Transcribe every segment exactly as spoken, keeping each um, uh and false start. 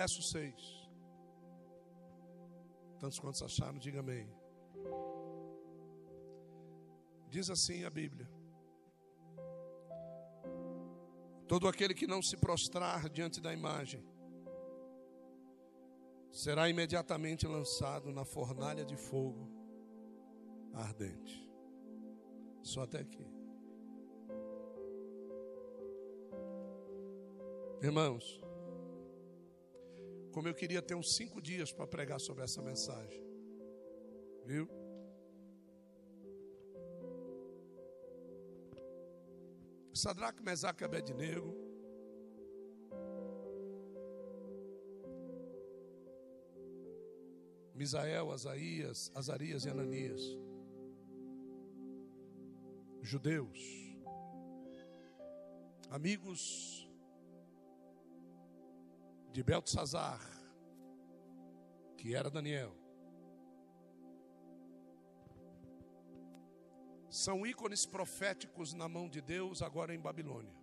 verso seis. Tantos quantos acharam, diga amém. Diz assim a Bíblia: todo aquele que não se prostrar diante da imagem será imediatamente lançado na fornalha de fogo ardente. Só até aqui. Irmãos, como eu queria ter uns cinco dias para pregar sobre essa mensagem, viu? Sadraque, Mesaque e Abednego Misael, Azarias, Azarias e Ananias, judeus, amigos de Beltsazar, que era Daniel, são ícones proféticos na mão de Deus agora em Babilônia.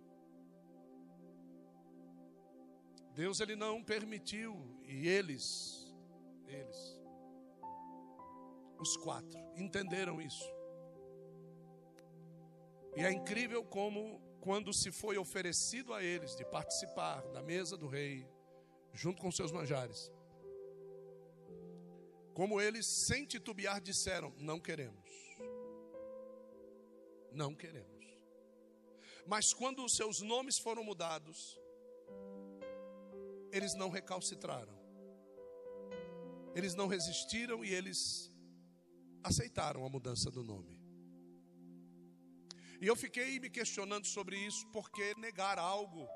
Deus ele não permitiu, e eles, eles, os quatro, entenderam isso. E é incrível como, quando se foi oferecido a eles de participar da mesa do rei, junto com seus manjares, como eles, sem titubear, disseram: não queremos, não queremos. Mas quando os seus nomes foram mudados, eles não recalcitraram, eles não resistiram e eles aceitaram a mudança do nome. E eu fiquei me questionando sobre isso, porque negar algo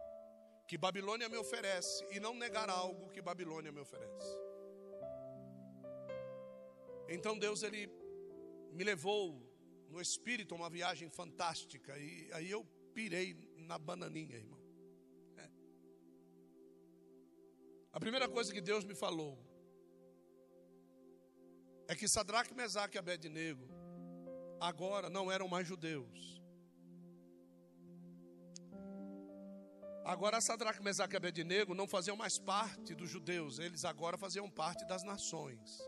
que Babilônia me oferece e não negar algo que Babilônia me oferece. Então Deus ele me levou no espírito a uma viagem fantástica, e aí eu pirei na bananinha, irmão. É. A primeira coisa que Deus me falou é que Sadraque, Mesaque e Abednego agora não eram mais judeus. Agora Sadraque, Mesaque e Abednego não faziam mais parte dos judeus. Eles agora faziam parte das nações.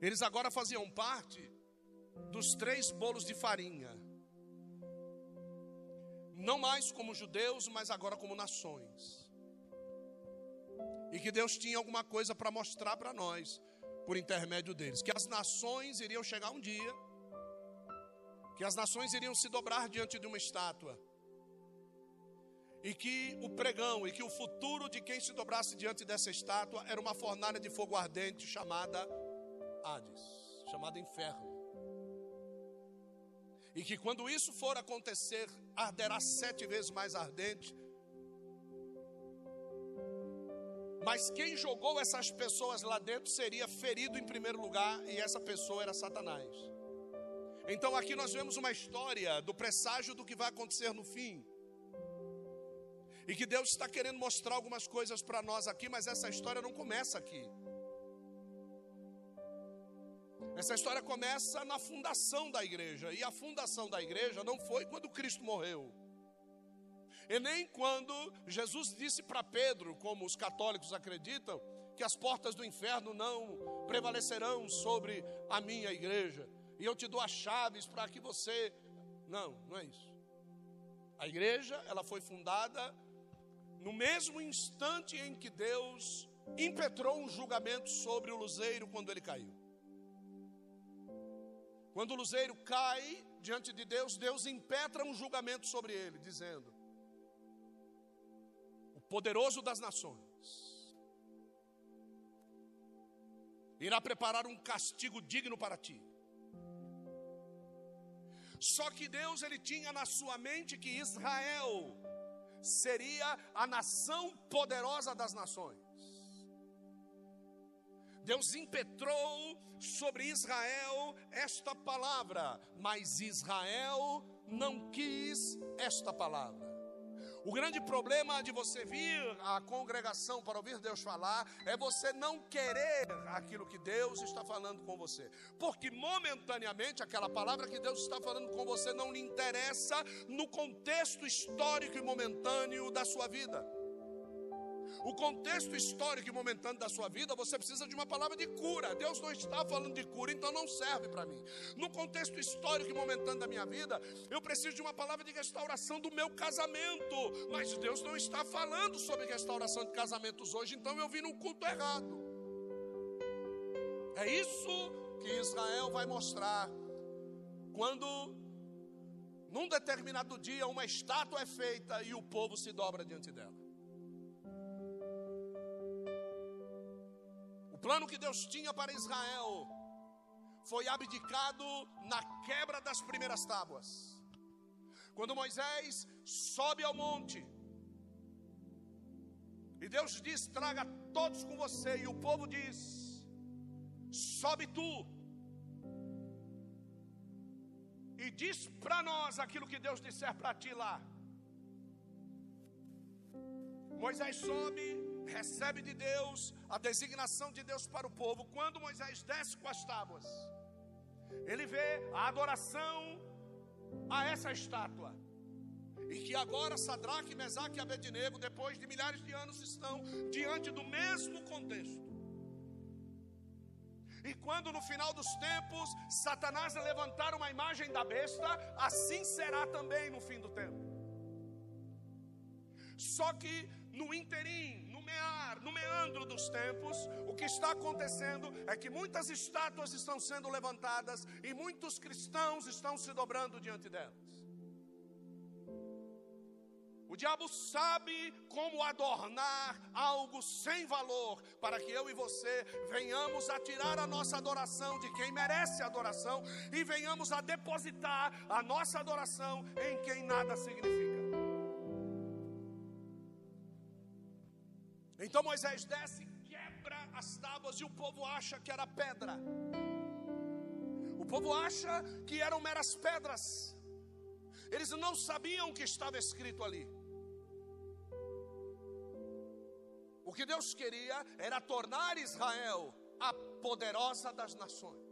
Eles agora faziam parte dos três bolos de farinha. Não mais como judeus, mas agora como nações. E que Deus tinha alguma coisa para mostrar para nós por intermédio deles. Que as nações iriam chegar um dia, que as nações iriam se dobrar diante de uma estátua, e que o pregão, e que o futuro de quem se dobrasse diante dessa estátua era uma fornalha de fogo ardente chamada Hades, chamada inferno. E que quando isso for acontecer, arderá sete vezes mais ardente. Mas quem jogou essas pessoas lá dentro seria ferido em primeiro lugar, e essa pessoa era Satanás. Então aqui nós vemos uma história do presságio do que vai acontecer no fim. E que Deus está querendo mostrar algumas coisas para nós aqui, mas essa história não começa aqui. Essa história começa na fundação da igreja. E a fundação da igreja não foi quando Cristo morreu. E nem quando Jesus disse para Pedro, como os católicos acreditam, que as portas do inferno não prevalecerão sobre a minha igreja. E eu te dou as chaves para que você... Não, não é isso. A igreja, ela foi fundada... no mesmo instante em que Deus impetrou um julgamento sobre o luzeiro quando ele caiu. Quando o luzeiro cai diante de Deus, Deus impetra um julgamento sobre ele, dizendo: o poderoso das nações irá preparar um castigo digno para ti. Só que Deus ele tinha na sua mente que Israel seria a nação poderosa das nações. Deus impetrou sobre Israel esta palavra, mas Israel não quis esta palavra. O grande problema de você vir à congregação para ouvir Deus falar é você não querer aquilo que Deus está falando com você. Porque momentaneamente aquela palavra que Deus está falando com você não lhe interessa no contexto histórico e momentâneo da sua vida. o contexto histórico e momentâneo da sua vida, você precisa de uma palavra de cura. Deus não está falando de cura, então não serve para mim. No contexto histórico e momentâneo da minha vida, eu preciso de uma palavra de restauração do meu casamento, mas Deus não está falando sobre restauração de casamentos hoje, então eu vim num culto errado. É isso que Israel vai mostrar quando, num determinado dia, uma estátua é feita e o povo se dobra diante dela. O plano que Deus tinha para Israel foi abdicado na quebra das primeiras tábuas. Quando Moisés sobe ao monte e Deus diz: traga todos com você, e o povo diz: sobe tu e diz para nós aquilo que Deus disser para ti lá. Moisés sobe, recebe de Deus a designação de Deus para o povo. Quando Moisés desce com as tábuas, ele vê a adoração a essa estátua, e que agora Sadraque, Mesaque e Abednego, depois de milhares de anos, estão diante do mesmo contexto. E quando no final dos tempos Satanás levantar uma imagem da besta, assim será também no fim do tempo. Só que no interim, no meandro dos tempos, o que está acontecendo é que muitas estátuas estão sendo levantadas e muitos cristãos estão se dobrando diante delas. O diabo sabe como adornar algo sem valor, para que eu e você venhamos a tirar a nossa adoração de quem merece adoração e venhamos a depositar a nossa adoração em quem nada significa. Então Moisés desce, quebra as tábuas, e o povo acha que era pedra. O povo acha que eram meras pedras. Eles não sabiam o que estava escrito ali. O que Deus queria era tornar Israel a poderosa das nações.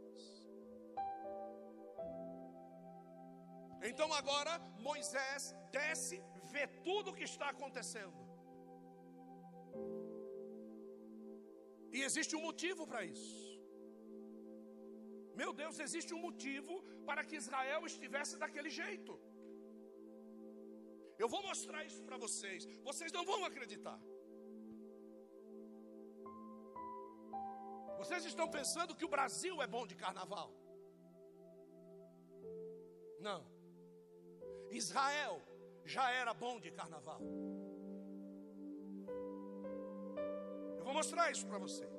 Então agora Moisés desce, vê tudo o que está acontecendo. E existe um motivo para isso. Meu Deus, existe um motivo para que Israel estivesse daquele jeito. Eu vou mostrar isso para vocês. Vocês não vão acreditar. Vocês estão pensando que o Brasil é bom de carnaval? Não. Israel já era bom de carnaval. Vou mostrar isso para vocês.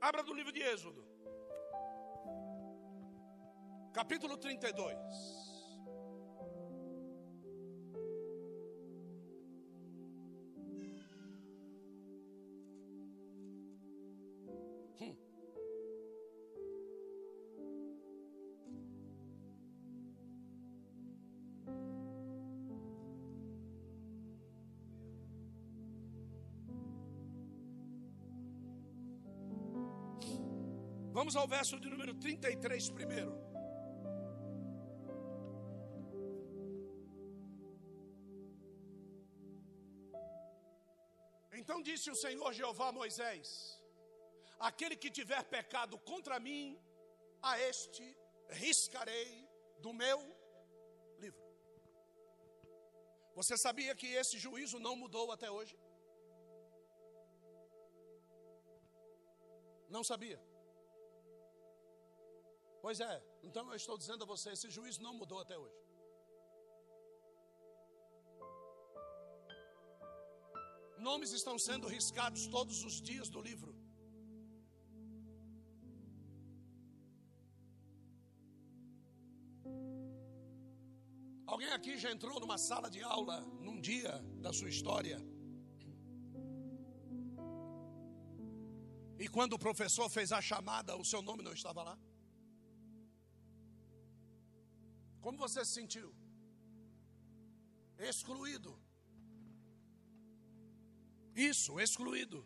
Abra do livro de Êxodo, capítulo trinta e dois. Hum. Vamos ao verso de número trinta e três primeiro. Então disse o Senhor Jeová a Moisés: aquele que tiver pecado contra mim, a este riscarei do meu livro. Você sabia que esse juízo não mudou até hoje? Não sabia? Pois é, então eu estou dizendo a você, esse juízo não mudou até hoje. Nomes estão sendo riscados todos os dias do livro. Alguém aqui já entrou numa sala de aula num dia da sua história? E quando o professor fez a chamada, o seu nome não estava lá? Como você se sentiu? Excluído. Isso, excluído.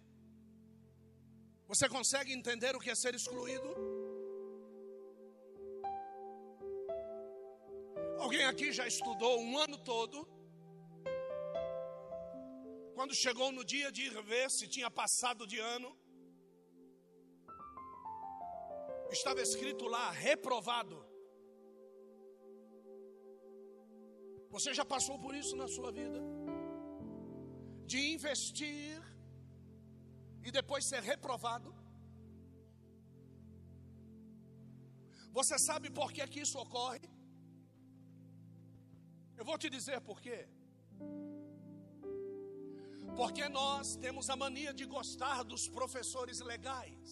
Você consegue entender o que é ser excluído? Alguém aqui já estudou um ano todo? Quando chegou no dia de ir ver se tinha passado de ano, estava escrito lá, reprovado. Você já passou por isso na sua vida? De investir e depois ser reprovado? Você sabe por que, que isso ocorre? Eu vou te dizer por quê. Porque nós temos a mania de gostar dos professores legais.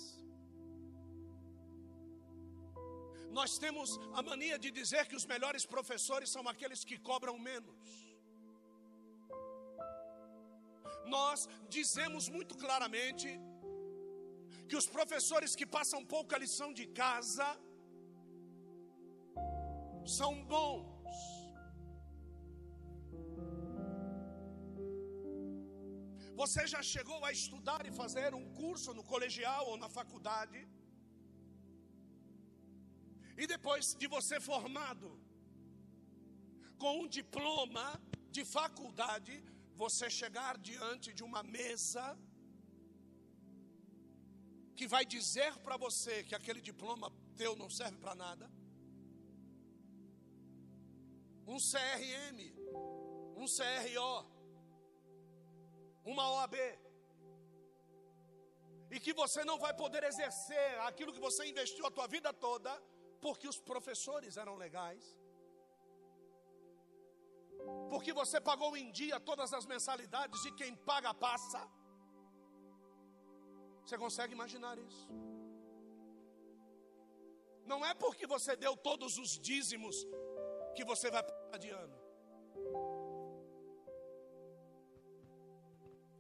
Nós temos a mania de dizer que os melhores professores são aqueles que cobram menos. Nós dizemos muito claramente que os professores que passam pouca lição de casa são bons. Você já chegou a estudar e fazer um curso no colegial ou na faculdade? E depois de você formado, com um diploma de faculdade, você chegar diante de uma mesa que vai dizer para você que aquele diploma teu não serve para nada. Um C R M, um C R O, uma O A B. E que você não vai poder exercer aquilo que você investiu a tua vida toda, porque os professores eram legais, porque você pagou em dia todas as mensalidades e quem paga passa. Você consegue imaginar isso? Não é porque você deu todos os dízimos que você vai pagar de ano.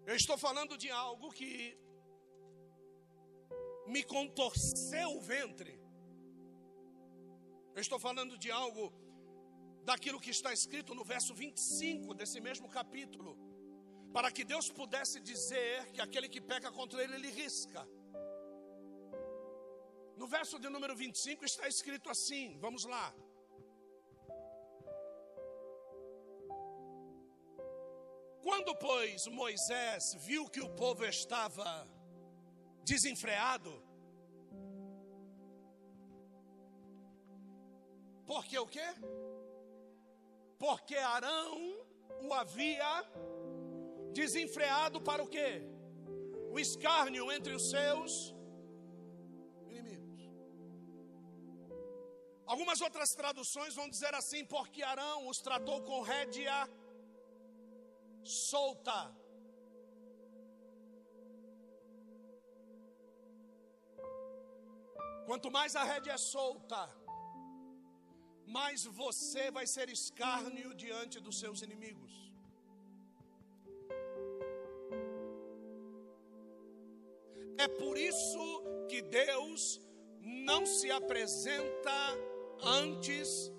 Eu estou falando de algo que me contorceu o ventre. Eu estou falando de algo, daquilo que está escrito no verso vinte e cinco desse mesmo capítulo. Para que Deus pudesse dizer que aquele que peca contra ele, ele risca. No verso de número vinte e cinco está escrito assim, vamos lá. Quando, pois, Moisés viu que o povo estava desenfreado, porque o quê? Porque Arão o havia desenfreado para o quê? O escárnio entre os seus inimigos. Algumas outras traduções vão dizer assim, porque Arão os tratou com rédea solta. Quanto mais a rédea é solta, mas você vai ser escárnio diante dos seus inimigos. É por isso que Deus não se apresenta antes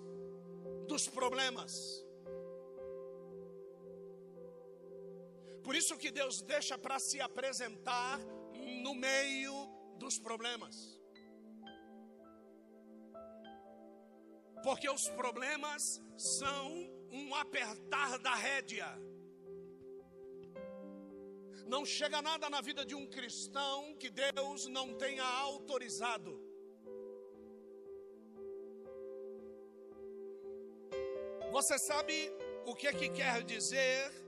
dos problemas. Por isso que Deus deixa para se apresentar no meio dos problemas. Porque os problemas são um apertar da rédea. Não chega nada na vida de um cristão que Deus não tenha autorizado. Você sabe o que é que quer dizer?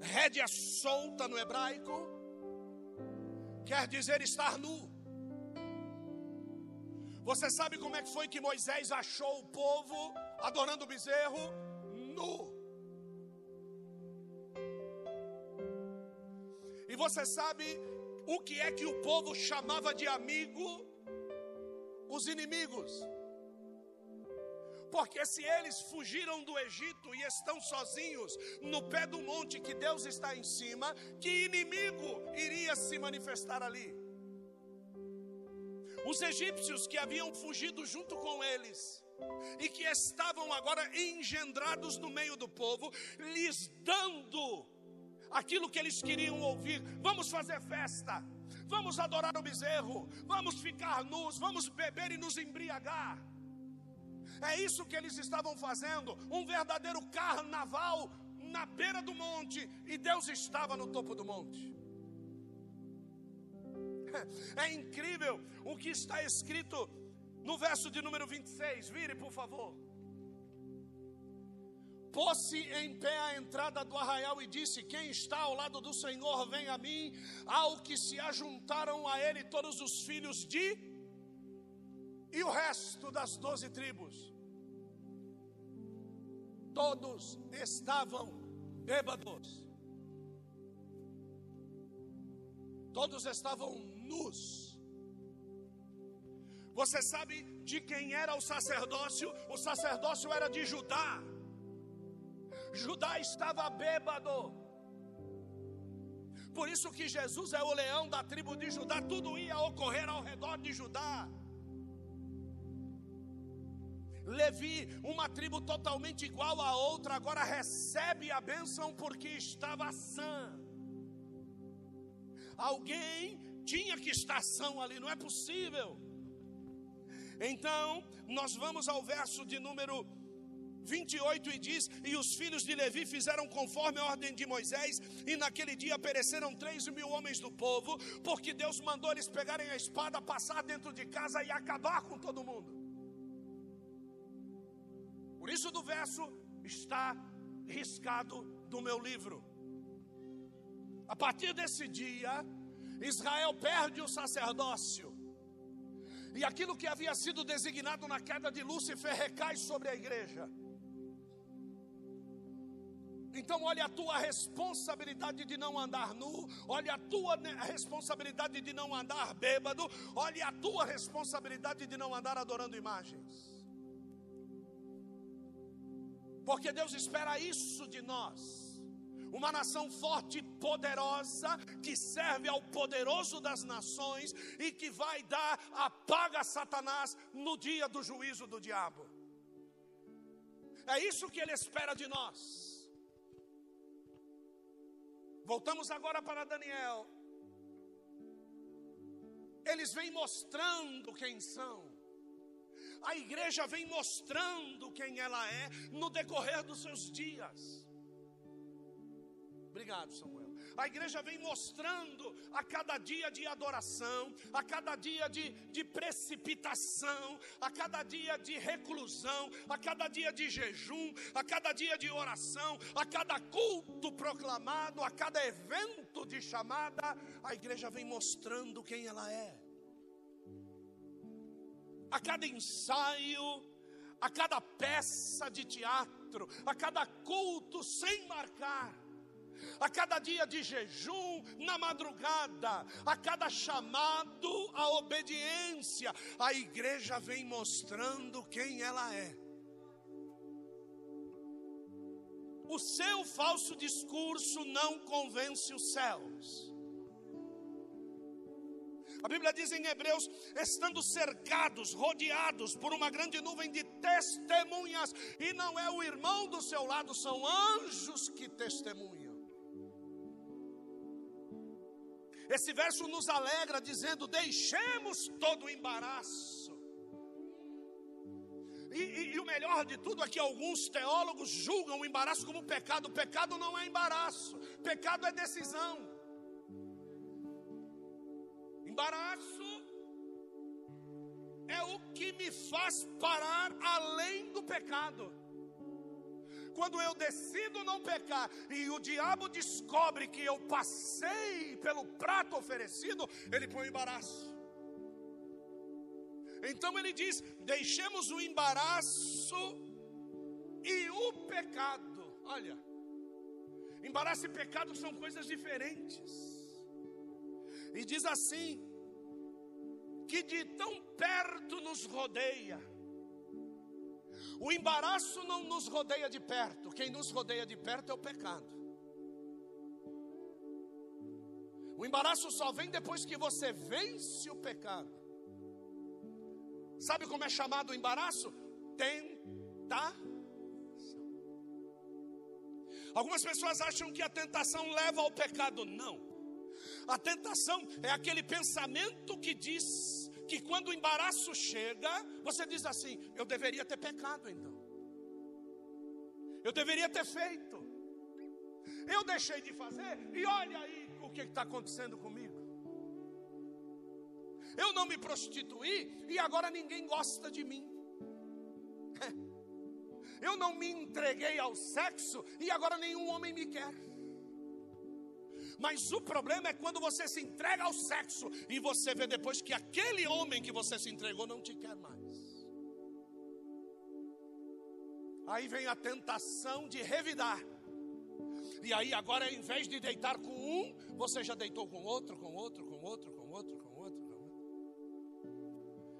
Rédea solta no hebraico quer dizer estar nu. Você sabe como é que foi que Moisés achou o povo adorando o bezerro? Nu. E você sabe o que é que o povo chamava de amigo? Os inimigos. Porque se eles fugiram do Egito e estão sozinhos no pé do monte que Deus está em cima, que inimigo iria se manifestar ali? Os egípcios que haviam fugido junto com eles e que estavam agora engendrados no meio do povo, lhes dando aquilo que eles queriam ouvir. Vamos fazer festa, vamos adorar o bezerro, vamos ficar nus, vamos beber e nos embriagar. É isso que eles estavam fazendo, um verdadeiro carnaval na beira do monte, e Deus estava no topo do monte. É incrível o que está escrito no verso de número vinte e seis, vire por favor. Pôs-se em pé à entrada do arraial e disse: quem está ao lado do Senhor, vem a mim. Ao que se ajuntaram a ele todos os filhos de e o resto das doze tribos. Todos estavam bêbados, todos estavam nus. Você sabe de quem era o sacerdócio? O sacerdócio era de Judá. Judá estava bêbado. Por isso que Jesus é o leão da tribo de Judá. Tudo ia ocorrer ao redor de Judá. Levi, uma tribo totalmente igual à outra, agora recebe a bênção porque estava sã. Alguém tinha que estar são ali, não é possível. Então, nós vamos ao verso de número vinte e oito e diz: e os filhos de Levi fizeram conforme a ordem de Moisés, e naquele dia pereceram três mil homens do povo, porque Deus mandou eles pegarem a espada, passar dentro de casa e acabar com todo mundo. Por isso do verso está riscado do meu livro. A partir desse dia, Israel perde o sacerdócio. E aquilo que havia sido designado na queda de Lúcifer recai sobre a igreja. Então olha a tua responsabilidade de não andar nu, olha a tua responsabilidade de não andar bêbado, olha a tua responsabilidade de não andar adorando imagens. Porque Deus espera isso de nós. Uma nação forte e poderosa, que serve ao poderoso das nações e que vai dar a paga a Satanás no dia do juízo do diabo. É isso que ele espera de nós. Voltamos agora para Daniel. Eles vêm mostrando quem são. A igreja vem mostrando quem ela é no decorrer dos seus dias. Obrigado, Samuel. A igreja vem mostrando a cada dia de adoração, a cada dia de, de precipitação, a cada dia de reclusão, a cada dia de jejum, a cada dia de oração, a cada culto proclamado, a cada evento de chamada, a igreja vem mostrando quem ela é. A cada ensaio, a cada peça de teatro, a cada culto sem marcar, a cada dia de jejum na madrugada, a cada chamado à obediência, a igreja vem mostrando quem ela é. O seu falso discurso não convence os céus. A Bíblia diz em Hebreus: estando cercados, rodeados por uma grande nuvem de testemunhas, e não é o irmão do seu lado, são anjos que testemunham. Esse verso nos alegra dizendo: deixemos todo o embaraço. E, e, e o melhor de tudo é que alguns teólogos julgam o embaraço como pecado. Pecado não é embaraço, pecado é decisão. Embaraço é o que me faz parar além do pecado. Quando eu decido não pecar e o diabo descobre que eu passei pelo prato oferecido, ele põe o embaraço. Então ele diz: deixemos o embaraço e o pecado. Olha, embaraço e pecado são coisas diferentes. E diz assim: que de tão perto nos rodeia. O embaraço não nos rodeia de perto. Quem nos rodeia de perto é o pecado. O embaraço só vem depois que você vence o pecado. Sabe como é chamado o embaraço? Tentação. Algumas pessoas acham que a tentação leva ao pecado. Não. A tentação é aquele pensamento que diz que quando o embaraço chega, você diz assim: eu deveria ter pecado então. Eu deveria ter feito. Eu deixei de fazer e olha aí o que está acontecendo comigo. Eu não me prostituí e agora ninguém gosta de mim. Eu não me entreguei ao sexo e agora nenhum homem me quer. Mas o problema é quando você se entrega ao sexo e você vê depois que aquele homem que você se entregou não te quer mais. Aí vem a tentação de revidar. E aí agora, em vez de deitar com um, você já deitou com outro, com outro, com outro, com outro, com outro, com outro.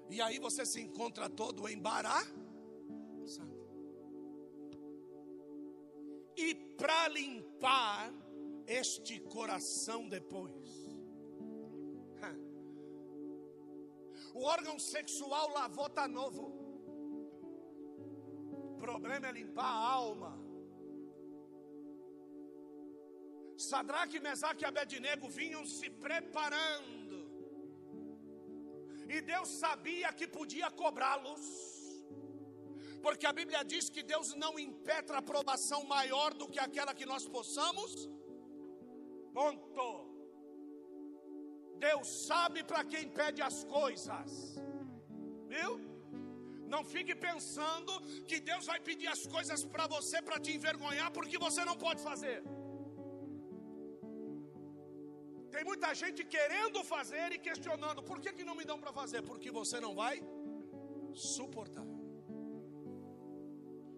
E aí você se encontra todo embaraçado. E para limpar este coração depois, o órgão sexual lavou, tá novo. O problema é limpar a alma. Sadraque, Mesaque e Abednego vinham se preparando, e Deus sabia que podia cobrá-los, porque a Bíblia diz que Deus não impetra a aprovação maior do que aquela que nós possamos. Ponto. Deus sabe para quem pede as coisas, viu? Não fique pensando que Deus vai pedir as coisas para você para te envergonhar porque você não pode fazer. Tem muita gente querendo fazer e questionando: por que que não me dão para fazer? Porque você não vai suportar.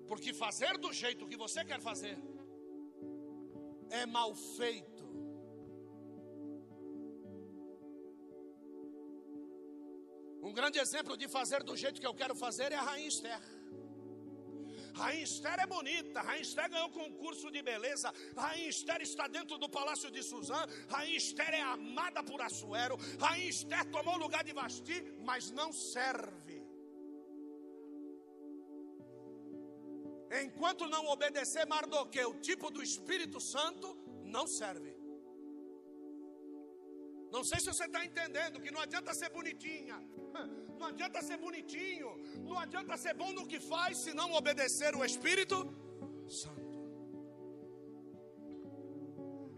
Porque fazer do jeito que você quer fazer é mal feito. Um grande exemplo de fazer do jeito que eu quero fazer é a rainha Esther. Rainha Esther é bonita, rainha Esther ganhou concurso de beleza, rainha Esther está dentro do palácio de Suzã, rainha Esther é amada por Assuero, rainha Esther tomou o lugar de Basti, mas não serve. Enquanto não obedecer Mardoqueu, tipo do Espírito Santo, não serve. Não sei se você está entendendo que não adianta ser bonitinha, não adianta ser bonitinho, não adianta ser bom no que faz, se não obedecer o Espírito Santo.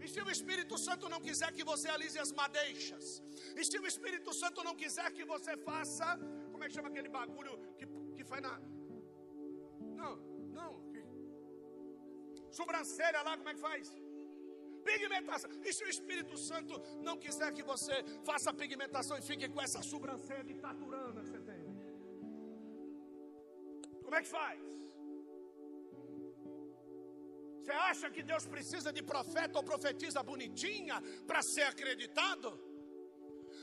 E se o Espírito Santo não quiser que você alise as madeixas, e se o Espírito Santo não quiser que você faça, como é que chama aquele bagulho que, que faz na... Não... Não, sobrancelha lá, como é que faz? Pigmentação. E se o Espírito Santo não quiser que você faça pigmentação e fique com essa sobrancelha de taturana que você tem? Como é que faz? Você acha que Deus precisa de profeta ou profetisa bonitinha para ser acreditado?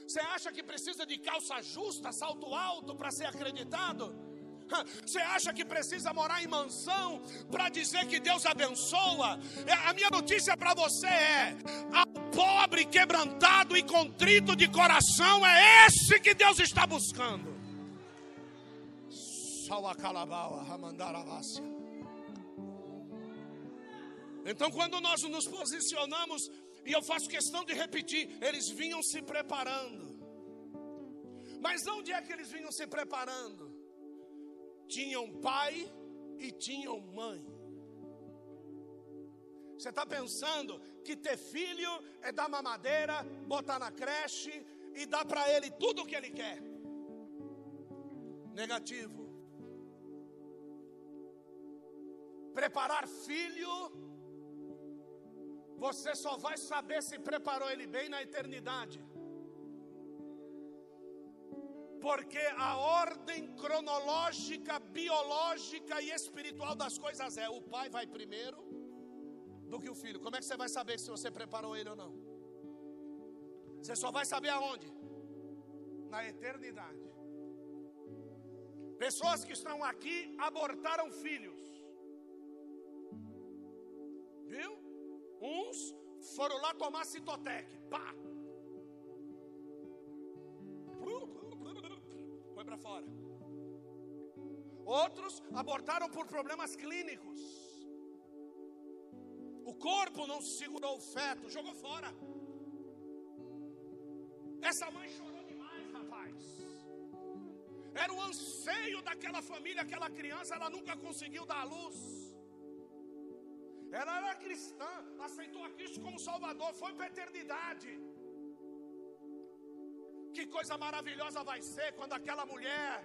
Você acha que precisa de calça justa, salto alto para ser acreditado? Você acha que precisa morar em mansão para dizer que Deus abençoa? A minha notícia para você é: ao pobre, quebrantado e contrito de coração, é esse que Deus está buscando. Então, quando nós nos posicionamos, e eu faço questão de repetir, eles vinham se preparando. Mas onde é que eles vinham se preparando? Tinham pai e tinham mãe. Você está pensando que ter filho é dar mamadeira, botar na creche e dar para ele tudo o que ele quer? Negativo. Preparar filho, você só vai saber se preparou ele bem na eternidade. Porque a ordem cronológica, biológica e espiritual das coisas é: o pai vai primeiro do que o filho. Como é que você vai saber se você preparou ele ou não? Você só vai saber aonde? Na eternidade. Pessoas que estão aqui abortaram filhos. Viu? Uns foram lá tomar Citotec. Pá! Para fora. Outros abortaram por problemas clínicos. O corpo não segurou o feto, jogou fora. Essa mãe chorou demais, rapaz. Era o anseio daquela família, aquela criança, ela nunca conseguiu dar à luz. Ela era cristã, aceitou a Cristo como Salvador, foi para a eternidade. Que coisa maravilhosa vai ser quando aquela mulher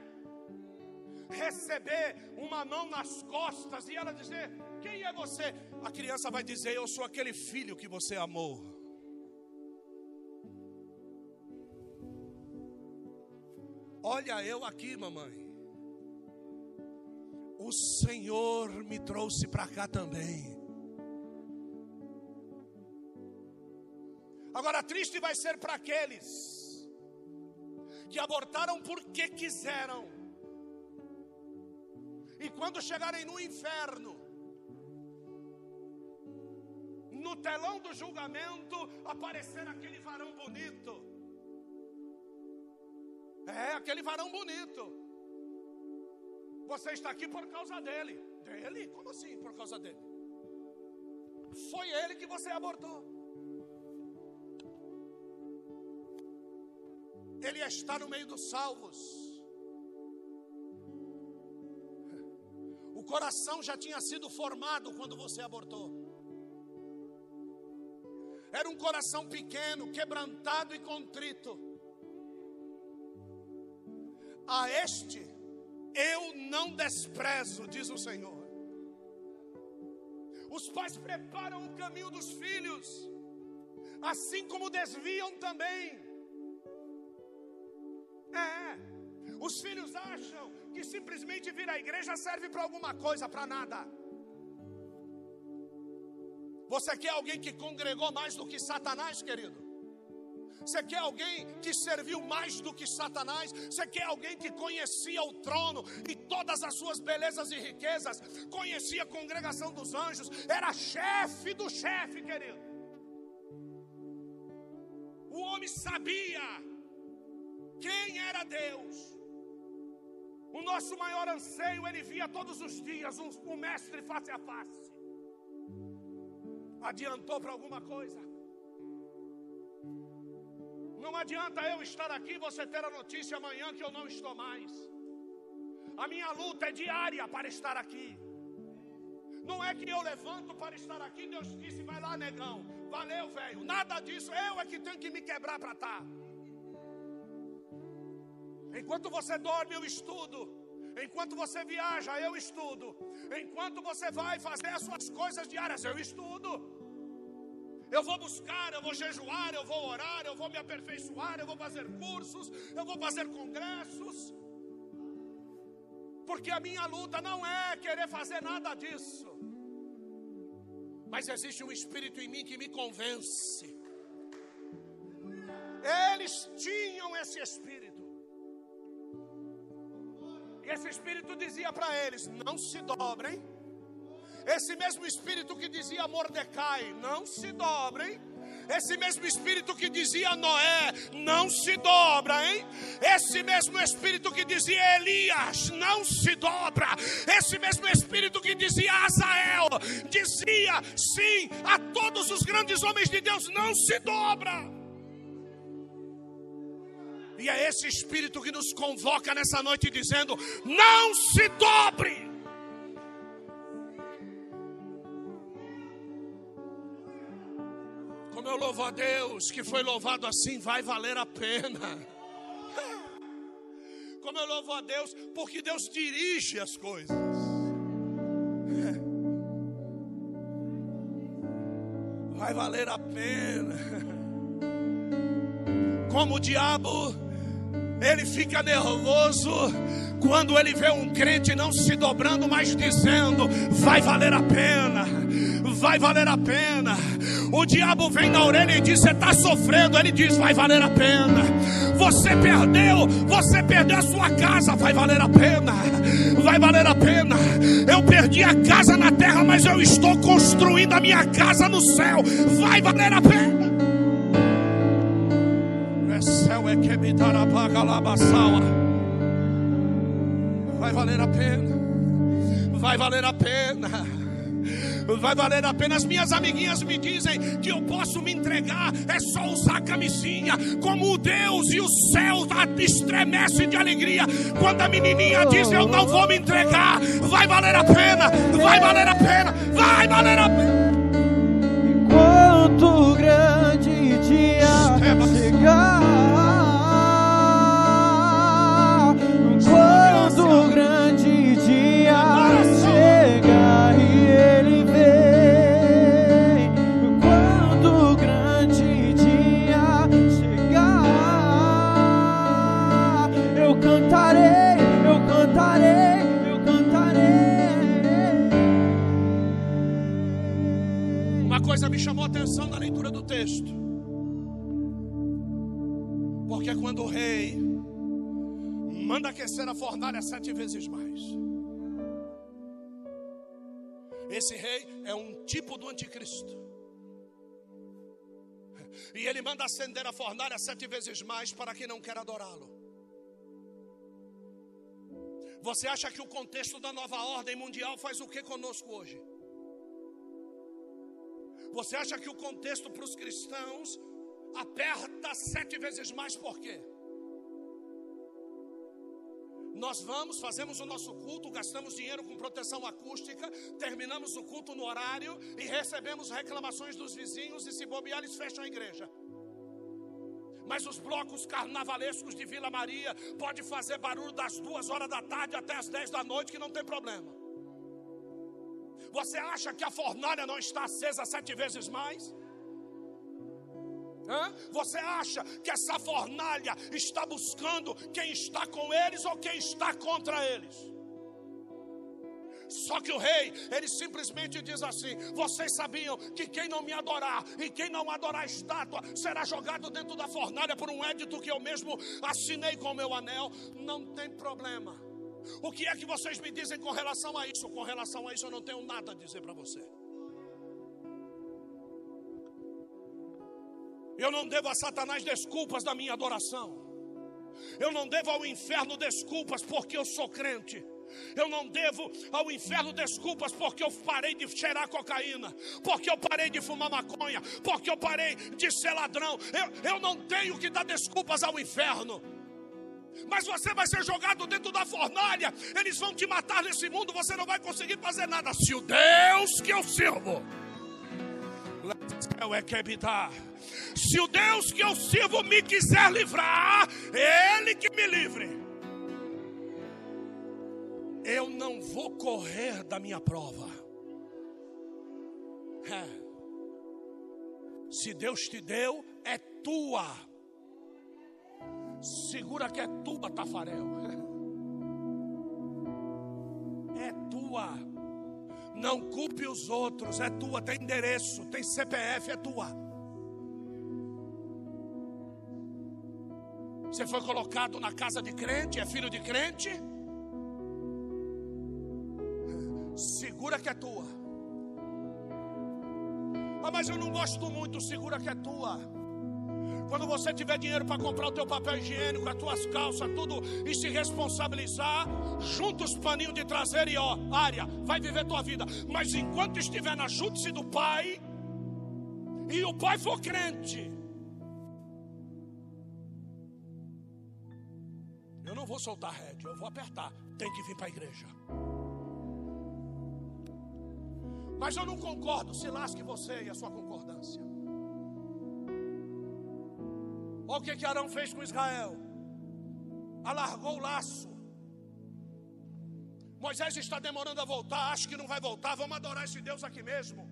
receber uma mão nas costas e ela dizer: quem é você? A criança vai dizer: eu sou aquele filho que você amou. Olha eu aqui, mamãe. O Senhor me trouxe para cá também. Agora triste vai ser para aqueles que abortaram porque quiseram. E quando chegarem no inferno, no telão do julgamento, aparecer aquele varão bonito. É, aquele varão bonito. Você está aqui por causa dele. Dele? Como assim por causa dele? Foi ele que você abortou. Ele está no meio dos salvos. O coração já tinha sido formado quando você abortou. Era um coração pequeno, quebrantado e contrito. A este eu não desprezo, diz o Senhor. Os pais preparam o caminho dos filhos, assim como desviam também. É. Os filhos acham que simplesmente vir à igreja serve para alguma coisa, para nada. Você quer alguém que congregou mais do que Satanás, querido? Você quer alguém que serviu mais do que Satanás? Você quer alguém que conhecia o trono e todas as suas belezas e riquezas? Conhecia a congregação dos anjos? Era chefe do chefe, querido. O homem sabia quem era Deus. O nosso maior anseio ele via todos os dias, um, um mestre face a face. Adiantou para alguma coisa? Não adianta eu estar aqui e você ter a notícia amanhã que eu não estou mais. A minha luta é diária para estar aqui. Não é que eu levanto para estar aqui, Deus disse: vai lá, negão, valeu, velho. Nada disso, eu é que tenho que me quebrar para estar. Enquanto você dorme, eu estudo. Enquanto você viaja, eu estudo. Enquanto você vai fazer as suas coisas diárias, eu estudo. Eu vou buscar, eu vou jejuar, eu vou orar, eu vou me aperfeiçoar, eu vou fazer cursos, eu vou fazer congressos. Porque a minha luta não é querer fazer nada disso. Mas existe um espírito em mim que me convence. Eles tinham esse espírito. E esse espírito dizia para eles: não se dobrem. Esse mesmo espírito que dizia a Mordecai: não se dobrem. Esse mesmo espírito que dizia a Noé: não se dobra, hein? Esse mesmo espírito que dizia a Elias: não se dobra. Esse mesmo espírito que dizia a Azael, dizia sim a todos os grandes homens de Deus: não se dobra. E é esse espírito que nos convoca nessa noite dizendo: não se dobre. Eu louvo a Deus que foi louvado assim, vai valer a pena. Como eu louvo a Deus, porque Deus dirige as coisas. Vai valer a pena. Como o diabo, ele fica nervoso quando ele vê um crente não se dobrando, mas dizendo: vai valer a pena, vai valer a pena. O diabo vem na orelha e diz: você está sofrendo. Ele diz: vai valer a pena. Você perdeu, você perdeu a sua casa. Vai valer a pena, vai valer a pena. Eu perdi a casa na terra, mas eu estou construindo a minha casa no céu. Vai valer a pena. Vai valer a pena, vai valer a pena. vai valer a pena. As minhas amiguinhas me dizem que eu posso me entregar, é só usar camisinha, como o Deus e o céu estremece de alegria quando a menininha diz: eu não vou me entregar, vai valer a pena, vai valer a pena, vai valer a pena. Quanto grande dia chegar, quando grande dia chegar e ele vem, quando grande dia chegar, eu cantarei, eu cantarei, eu cantarei. Uma coisa me chamou a atenção na leitura do texto. Porque quando o rei manda aquecer a fornalha sete vezes mais. Esse rei é um tipo do anticristo. E ele manda acender a fornalha sete vezes mais para quem não quer adorá-lo. Você acha que o contexto da nova ordem mundial faz o que conosco hoje? Você acha que o contexto para os cristãos aperta sete vezes mais por quê? Nós vamos, fazemos o nosso culto, gastamos dinheiro com proteção acústica, terminamos o culto no horário e recebemos reclamações dos vizinhos, e se bobear eles fecham a igreja. Mas os blocos carnavalescos de Vila Maria pode fazer barulho das duas horas da tarde até as dez da noite, que não tem problema. Você acha que a fornalha não está acesa sete vezes mais? Hã? Você acha que essa fornalha está buscando quem está com eles ou quem está contra eles? Só que o rei, ele simplesmente diz assim: vocês sabiam que quem não me adorar e quem não adorar a estátua será jogado dentro da fornalha por um edito que eu mesmo assinei com o meu anel? Não tem problema. O que é que vocês me dizem com relação a isso? Com relação a isso eu não tenho nada a dizer para você. Eu não devo a Satanás desculpas da minha adoração. Eu não devo ao inferno desculpas porque eu sou crente. Eu não devo ao inferno desculpas porque eu parei de cheirar cocaína, porque eu parei de fumar maconha, porque eu parei de ser ladrão. Eu, eu não tenho que dar desculpas ao inferno. Mas você vai ser jogado dentro da fornalha. Eles vão te matar nesse mundo, você não vai conseguir fazer nada. Se o Deus que eu sirvo é que habitar. Se o Deus que eu sirvo me quiser livrar, Ele que me livre. Eu não vou correr da minha prova. É. Se Deus te deu, é tua. Segura que é tua, Tafarel. É tua. Não culpe os outros, é tua, tem endereço, tem C P F, é tua. Você foi colocado na casa de crente, é filho de crente? Segura que é tua. Ah, mas eu não gosto muito, segura que é tua. Quando você tiver dinheiro para comprar o teu papel higiênico, as tuas calças, tudo, e se responsabilizar, junta os paninhos de traseiro e ó, área, vai viver tua vida. Mas enquanto estiver na júdice do pai, e o pai for crente, eu não vou soltar rédea, eu vou apertar, tem que vir para a igreja. Mas eu não concordo, se lasque você e a sua concordância. Olha o que que Arão fez com Israel. Alargou o laço. Moisés está demorando a voltar, acho que não vai voltar, vamos adorar esse Deus aqui mesmo.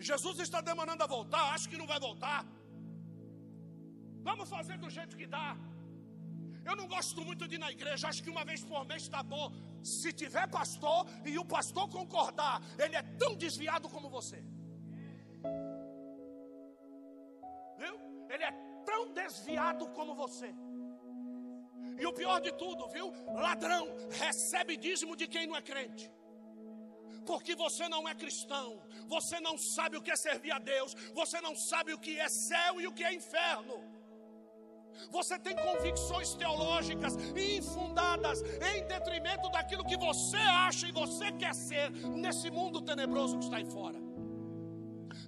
Jesus está demorando a voltar, acho que não vai voltar. Vamos fazer do jeito que dá. Eu não gosto muito de ir na igreja, acho que uma vez por mês está bom. Se tiver pastor e o pastor concordar, ele é tão desviado como você. Ele é tão desviado como você. E o pior de tudo, viu? Ladrão recebe dízimo de quem não é crente. Porque você não é cristão. Você não sabe o que é servir a Deus. Você não sabe o que é céu e o que é inferno. você tem convicções teológicas infundadas em detrimento daquilo que você acha e você quer ser nesse mundo tenebroso que está aí fora.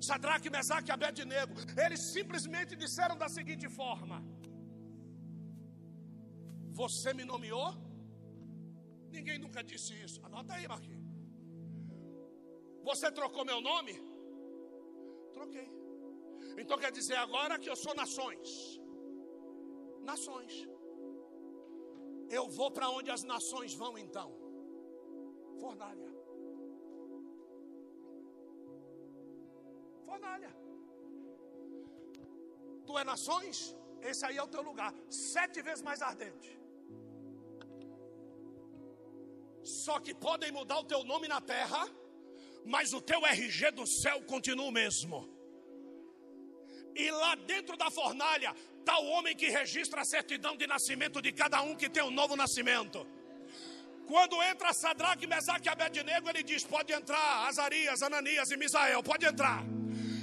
Sadraque, Mesaque e Abednego, eles simplesmente disseram da seguinte forma: você me nomeou? Ninguém nunca disse isso. Anota aí, Marquinhos. Você trocou meu nome? Troquei. Então quer dizer agora que eu sou nações. Nações. Eu vou para onde as nações vão então. Fornalha. Fornalha. Tu é nações? Esse aí é o teu lugar. Sete vezes mais ardente. Só que podem mudar o teu nome na terra, mas o teu R G do céu continua o mesmo. E lá dentro da fornalha está o homem que registra a certidão de nascimento de cada um que tem um novo nascimento. Quando entra Sadraque, Mesaque e Abednego, ele diz: pode entrar Azarias, Ananias e Misael, pode entrar.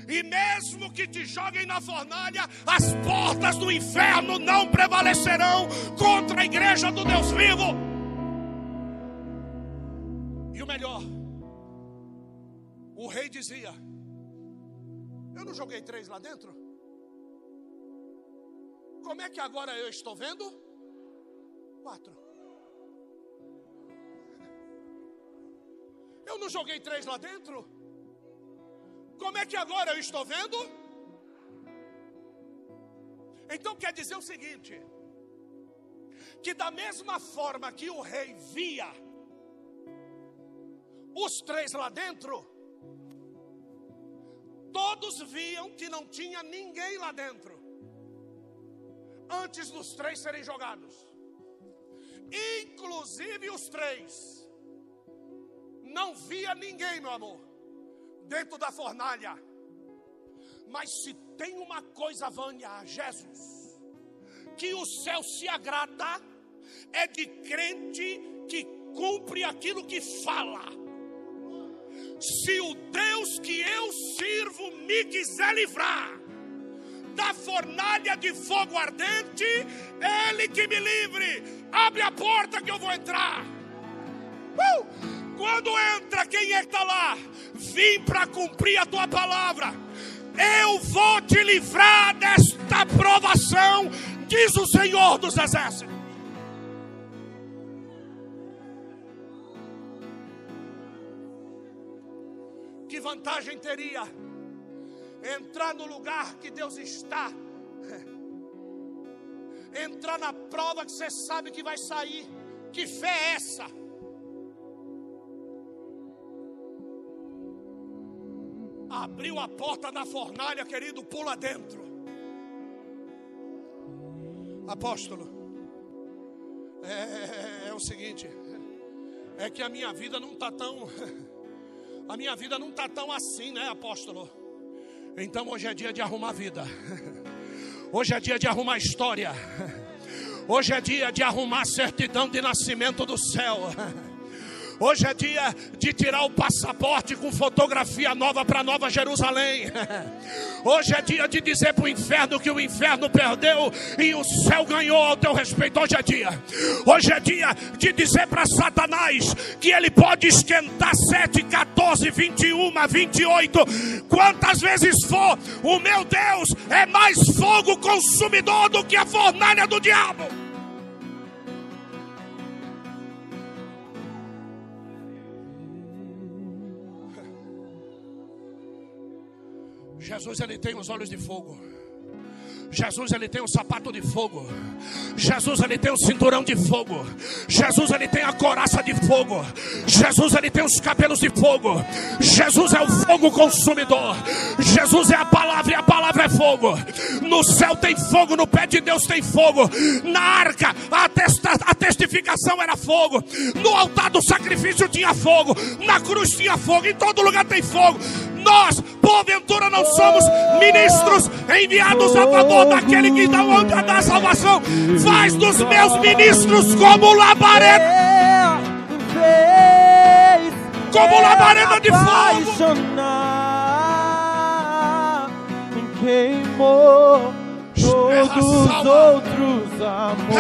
E mesmo que te joguem na fornalha, as portas do inferno não prevalecerão contra a igreja do Deus vivo. E o melhor, o rei dizia: eu não joguei três lá dentro? Como é que agora eu estou vendo? Quatro. Eu não joguei três lá dentro? Como é que agora eu estou vendo? Então quer dizer o seguinte: que da mesma forma que o rei via os três lá dentro, todos viam que não tinha ninguém lá dentro antes dos três serem jogados. Inclusive os três. Não via ninguém, meu amor, dentro da fornalha. Mas se tem uma coisa, Vânia, Jesus, que o céu se agrada, é de crente que cumpre aquilo que fala. Se o Deus que eu sirvo me quiser livrar da fornalha de fogo ardente, Ele que me livre. Abre a porta que eu vou entrar. Uh! Quando entra, quem é que está lá? Vim para cumprir a tua palavra. Eu vou te livrar desta provação, diz o Senhor dos Exércitos. Que vantagem teria entrar no lugar que Deus está, entrar na prova que você sabe que vai sair? Que fé é essa? Abriu a porta da fornalha, querido, pula dentro. Apóstolo, é, é, é o seguinte, é que a minha vida não está tão... A minha vida não está tão assim, né, apóstolo? Então hoje é dia de arrumar a vida. Hoje é dia de arrumar a história. Hoje é dia de arrumar a certidão de nascimento do céu. Hoje é dia de tirar o passaporte com fotografia nova para Nova Jerusalém. Hoje é dia de dizer para o inferno que o inferno perdeu e o céu ganhou ao teu respeito. Hoje é dia. Hoje é dia de dizer para Satanás que ele pode esquentar sete, quatorze, vinte e um, vinte e oito. Quantas vezes for, o meu Deus é mais fogo consumidor do que a fornalha do diabo. Jesus, ele tem os olhos de fogo. Jesus, ele tem o sapato de fogo. Jesus, ele tem o cinturão de fogo. Jesus, ele tem a couraça de fogo. Jesus, ele tem os cabelos de fogo. Jesus é o fogo consumidor. Jesus é a palavra e a palavra é fogo. No céu tem fogo, no pé de Deus tem fogo. Na arca a, testa, a testificação era fogo. No altar do sacrifício tinha fogo. Na cruz tinha fogo. Em todo lugar tem fogo. Nós, porventura, não somos ministros enviados a favor daquele que dá o anjo da salvação. Faz dos meus ministros como labareda. Como labareda de fogo. todos os outros amores.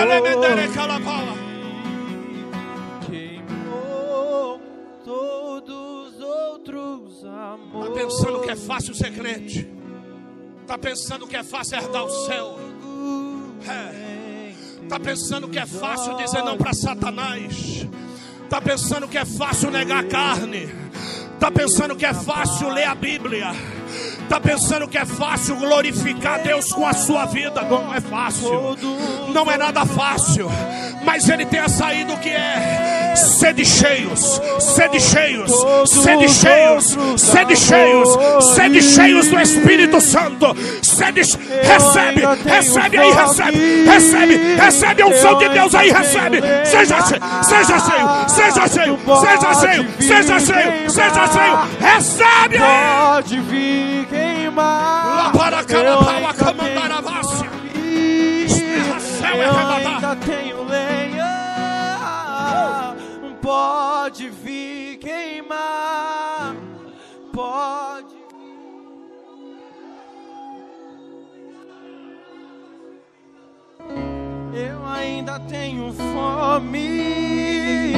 Queimou todos os outros amores. Está pensando que é fácil ser crente? Está pensando que é fácil herdar o céu? Está é. pensando que é fácil dizer não para Satanás? Está pensando que é fácil negar a carne? Está pensando que é fácil ler a Bíblia? Está pensando que é fácil glorificar Deus com a sua vida? Não é fácil, não é nada fácil, mas Ele tem a saída que é sede cheios, sede cheios, sede cheios, sede cheios, sede cheios do Espírito Santo, sede, recebe, recebe aí, recebe, recebe, recebe a unção de Deus aí, recebe, seja cheio, seja cheio, seja cheio, seja cheio, seja cheio, seja cheio, recebe! Pode vir queimar, eu ainda tenho lenha, pode vir queimar, pode vir. Eu ainda tenho fome,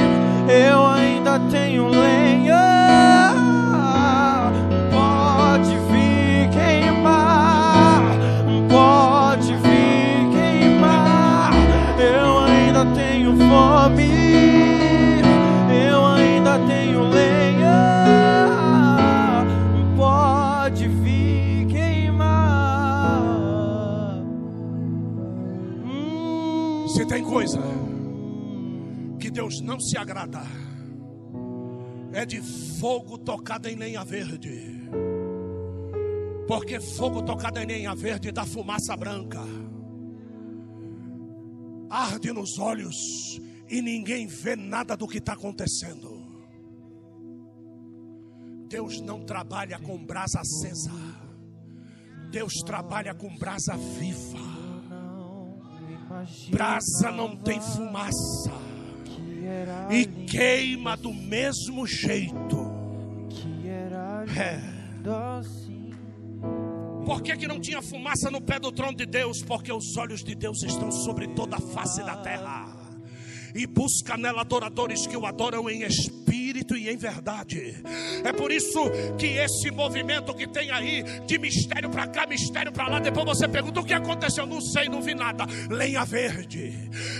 eu ainda tenho lenha, pode vir queimar, pode vir. Eu ainda tenho fome, eu ainda tenho lenha, pode vir queimar. Hum, se tem coisa que Deus não se agrada, é de fogo tocado em lenha verde, porque fogo tocado em lenha verde dá fumaça branca. Arde nos olhos e ninguém vê nada do que está acontecendo. Deus não trabalha com brasa acesa. Deus trabalha com brasa viva. Brasa não tem fumaça e queima do mesmo jeito. É. Por que que não tinha fumaça no pé do trono de Deus? Porque os olhos de Deus estão sobre toda a face da terra e busca nela adoradores que o adoram em espírito e em verdade. É por isso que esse movimento que tem aí, de mistério para cá, mistério para lá, depois você pergunta o que aconteceu, não sei, não vi nada. Lenha verde,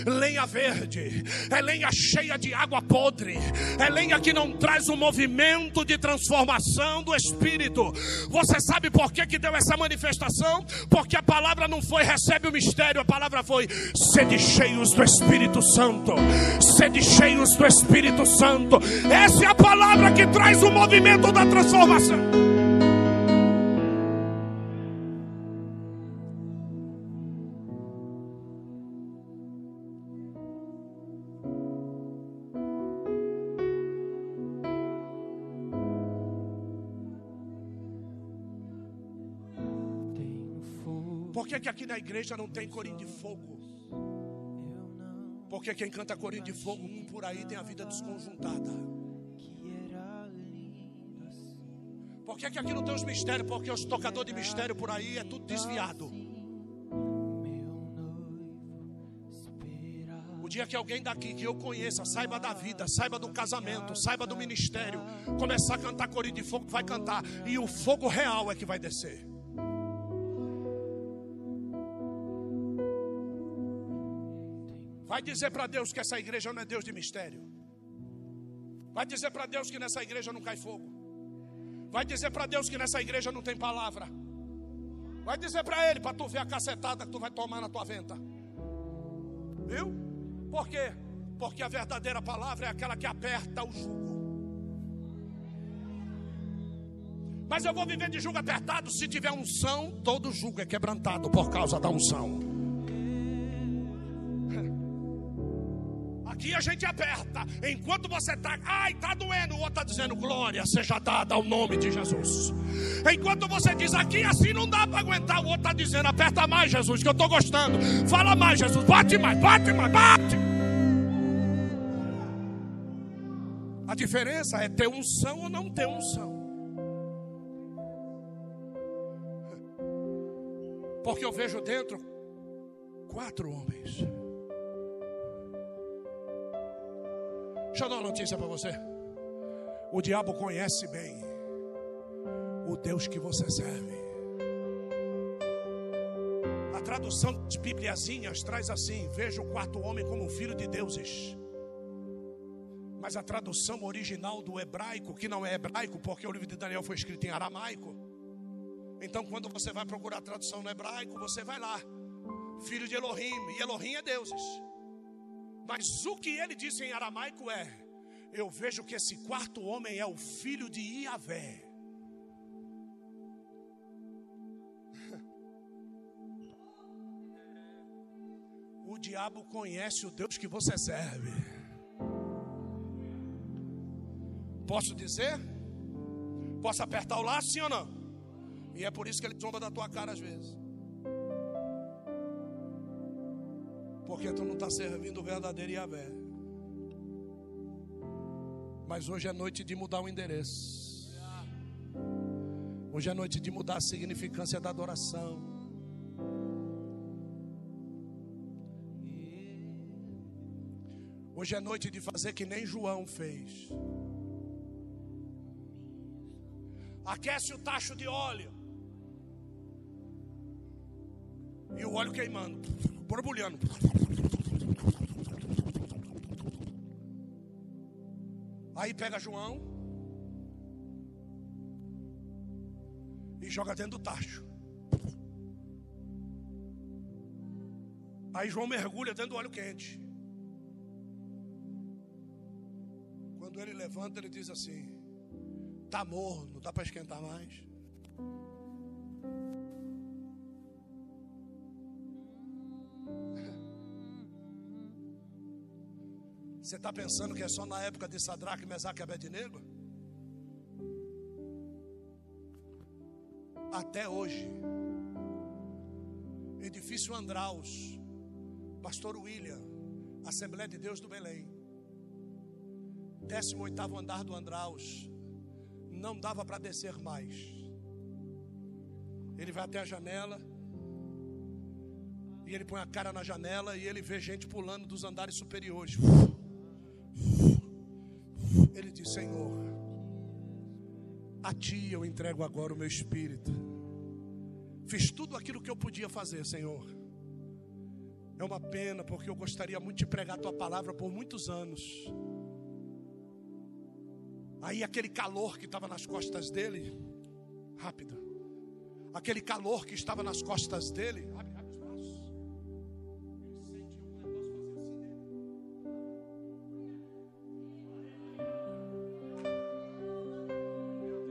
lenha verde, é lenha cheia de água podre, é lenha que não traz um movimento de transformação do espírito. Você sabe por que que deu essa manifestação? Porque a palavra não foi recebe o mistério, a palavra foi sede cheios do Espírito Santo. Sede cheios do Espírito Santo. Essa é a palavra que traz o movimento da transformação. Por que que aqui na igreja não tem corinho de fogo? Porque quem canta corinho de fogo por aí tem a vida desconjuntada. Por que que aqui não tem os mistérios? Porque os tocadores de mistério por aí é tudo desviado. O dia que alguém daqui que eu conheça saiba da vida, saiba do casamento, saiba do ministério, começar a cantar corinho de fogo, vai cantar. E o fogo real é que vai descer. Vai dizer para Deus que essa igreja não é Deus de mistério. Vai dizer para Deus que nessa igreja não cai fogo. Vai dizer para Deus que nessa igreja não tem palavra. Vai dizer para Ele, para tu ver a cacetada que tu vai tomar na tua venta. Viu? Por quê? Porque a verdadeira palavra é aquela que aperta o jugo. Mas eu vou viver de jugo apertado. Se tiver unção, todo jugo é quebrantado por causa da unção. Aqui a gente aperta, enquanto você está, ai, está doendo, o outro está dizendo, glória seja dada ao nome de Jesus. Enquanto você diz, aqui assim não dá para aguentar, o outro está dizendo, aperta mais, Jesus, que eu estou gostando. Fala mais, Jesus, bate mais, bate mais, bate. A diferença é ter unção ou não ter unção. Porque eu vejo dentro quatro homens. Deixa eu dar uma notícia para você. O diabo conhece bem o Deus que você serve. A tradução de bibliazinhas traz assim: veja o quarto homem como um filho de deuses. Mas a tradução original do hebraico, que não é hebraico, porque o livro de Daniel foi escrito em aramaico. Então quando você vai procurar a tradução no hebraico, você vai lá: filho de Elohim, e Elohim é deuses. Mas o que ele disse em aramaico é: eu vejo que esse quarto homem é o filho de Iavé. O diabo conhece o Deus que você serve. Posso dizer? Posso apertar o laço, sim ou não? E é por isso que ele zomba da tua cara às vezes. Porque tu não está servindo o verdadeiro Iavé. Mas hoje é noite de mudar o endereço. Hoje é noite de mudar a significância da adoração. Hoje é noite de fazer que nem João fez. Aquece o tacho de óleo. E o óleo queimando, borbulhando. Aí pega João e joga dentro do tacho. Aí João mergulha dentro do óleo quente. Quando ele levanta, ele diz assim: tá morno, não dá para esquentar mais. Você está pensando que é só na época de Sadraque, Mesaque e Abednego? Até hoje. Edifício Andraus, pastor William, Assembleia de Deus do Belém, décimo oitavo andar do Andraus, não dava para descer mais. Ele vai até a janela e ele põe a cara na janela e ele vê gente pulando dos andares superiores. Ele diz: Senhor, a ti eu entrego agora o meu espírito. Fiz tudo aquilo que eu podia fazer, Senhor. É uma pena, porque eu gostaria muito de pregar a tua palavra por muitos anos. Aí aquele calor que estava nas costas dele, rápido. Aquele calor que estava nas costas dele, rápido, rápido os braços. Ele sentiu um negócio fazer assim dele. Meu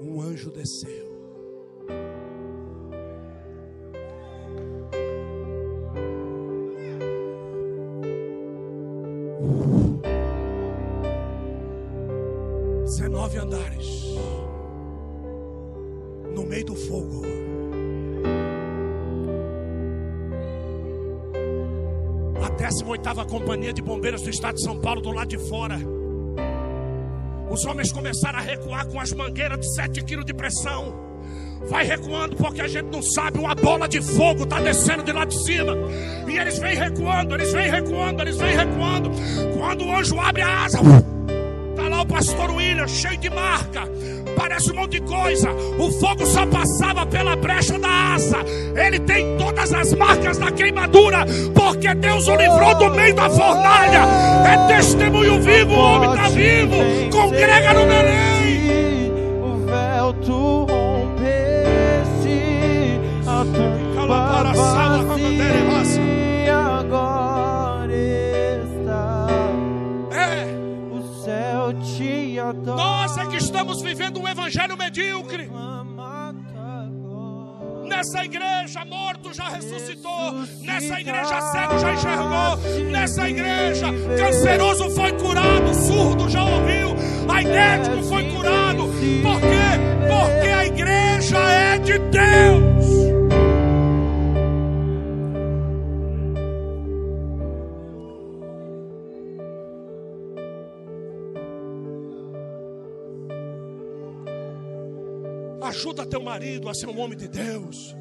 Deus. Um anjo desceu. Andares no meio do fogo. A décima oitava companhia de bombeiros do estado de São Paulo, do lado de fora. Os homens começaram a recuar com as mangueiras de sete quilos de pressão. Vai recuando, porque a gente não sabe, uma bola de fogo está descendo de lá de cima. E eles vêm recuando, eles vêm recuando, eles vêm recuando. Quando o anjo abre a asa, o pastor William, cheio de marca, parece um monte de coisa. O fogo só passava pela brecha da asa. Ele tem todas as marcas da queimadura, porque Deus o livrou do meio da fornalha. É testemunho vivo, o homem está vivo. Congrega no Belém. O véu tu rompeste, a tua vazia agora está. É. Nós é que estamos vivendo um evangelho medíocre. Nessa igreja morto já ressuscitou. Nessa igreja cego já enxergou. Nessa igreja canceroso foi curado, surdo já ouviu, ainético foi curado. Por quê? Porque a igreja é de Deus. Ajuda teu marido a ser um homem de Deus.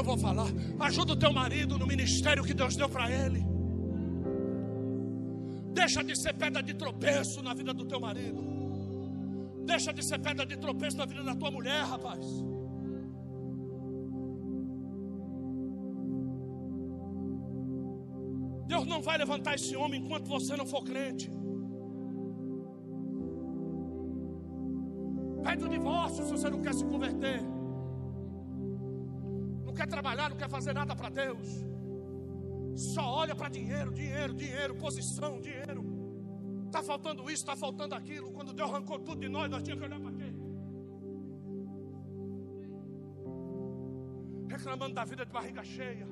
eu vou falar. Ajuda o teu marido no ministério que Deus deu para ele. Deixa de ser pedra de tropeço na vida do teu marido. Deixa de ser pedra de tropeço na vida da tua mulher, rapaz. Deus não vai levantar esse homem enquanto você não for crente. Pede o divórcio se você não quer se converter. Não quer trabalhar, não quer fazer nada para Deus. Só olha para dinheiro, dinheiro, dinheiro, posição, dinheiro. Está faltando isso, está faltando aquilo. Quando Deus arrancou tudo de nós, nós tínhamos que olhar para quê? Reclamando da vida de barriga cheia.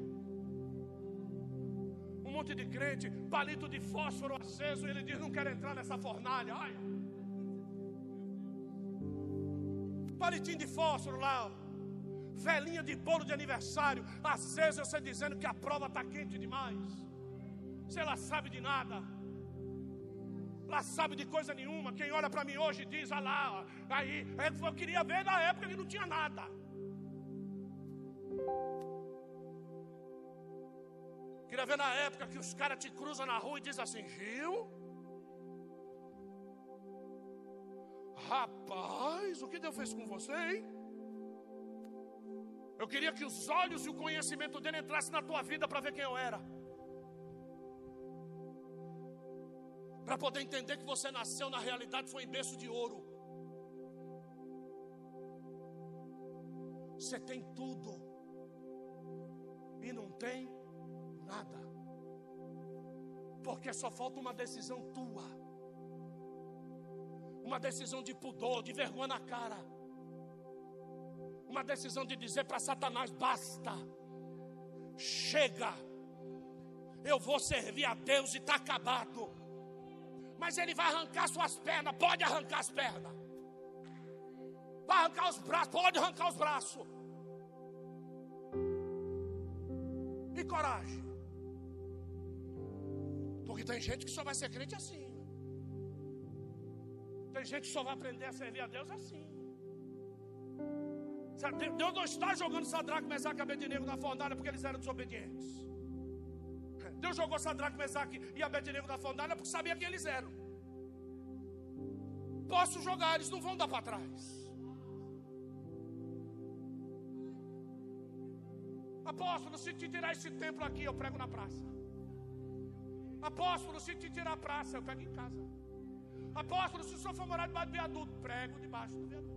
Um monte de crente, palito de fósforo aceso. E ele diz, não quero entrar nessa fornalha. Ai, palitinho de fósforo lá, velinha de bolo de aniversário acesa, você dizendo que a prova está quente demais. Você lá sabe de nada, lá sabe de coisa nenhuma. Quem olha para mim hoje diz, ah lá, aí eu queria ver na época que não tinha nada. Queria ver na época que os caras te cruzam na rua e dizem assim, Gil, rapaz, o que Deus fez com você, hein? Eu queria que os olhos e o conhecimento dele entrassem na tua vida para ver quem eu era. Para poder entender que você nasceu na realidade, foi em berço de ouro. Você tem tudo e não tem nada. Porque só falta uma decisão tua. Uma decisão de pudor, de vergonha na cara. Uma decisão de dizer para Satanás, basta, chega, eu vou servir a Deus e está acabado. Mas ele vai arrancar suas pernas, pode arrancar as pernas. Vai arrancar os braços, pode arrancar os braços. E coragem. Porque tem gente que só vai ser crente assim. Tem gente que só vai aprender a servir a Deus assim. Deus não está jogando Sadraque, Mesaque e Abednego na fornalha porque eles eram desobedientes. Deus jogou Sadraque, Mesaque e Abednego na fornalha porque sabia quem eles eram. Posso jogar, eles não vão dar para trás. Apóstolo, se te tirar esse templo aqui, eu prego na praça. Apóstolo, se te tirar a praça, eu prego em casa. Apóstolo, se o senhor for morar debaixo do viaduto, prego debaixo do viaduto.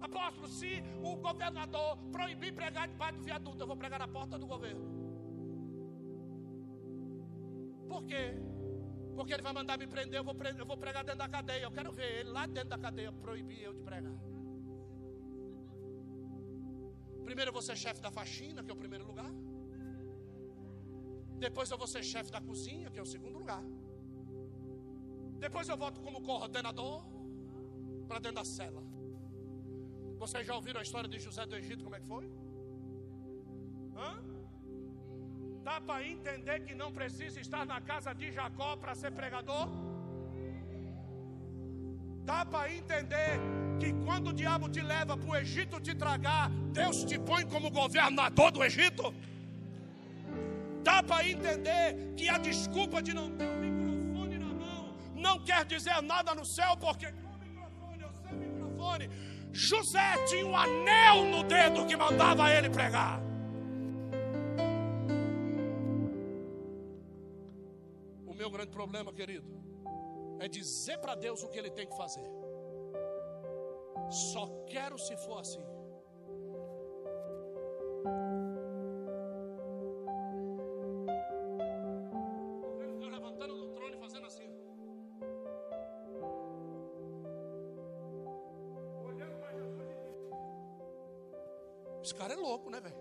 Apóstolo, se o governador proibir pregar debaixo do viaduto, eu vou pregar na porta do governo. Por quê? Porque ele vai mandar me prender, eu vou, prender, eu vou pregar dentro da cadeia. Eu quero ver ele lá dentro da cadeia proibir eu de pregar. Primeiro eu vou ser chefe da faxina, que é o primeiro lugar. Depois eu vou ser chefe da cozinha, que é o segundo lugar. Depois eu volto como coordenador para dentro da cela. Vocês já ouviram a história de José do Egito, como é que foi? Hã? Dá para entender que não precisa estar na casa de Jacó para ser pregador? Dá para entender que quando o diabo te leva para o Egito te tragar, Deus te põe como governador do Egito? Dá para entender que a desculpa de não ter o microfone na mão não quer dizer nada no céu, porque com microfone ou sem microfone, José tinha um anel no dedo que mandava ele pregar. O meu grande problema, querido, é dizer para Deus o que ele tem que fazer. Só quero se for assim. Esse cara é louco, né, velho?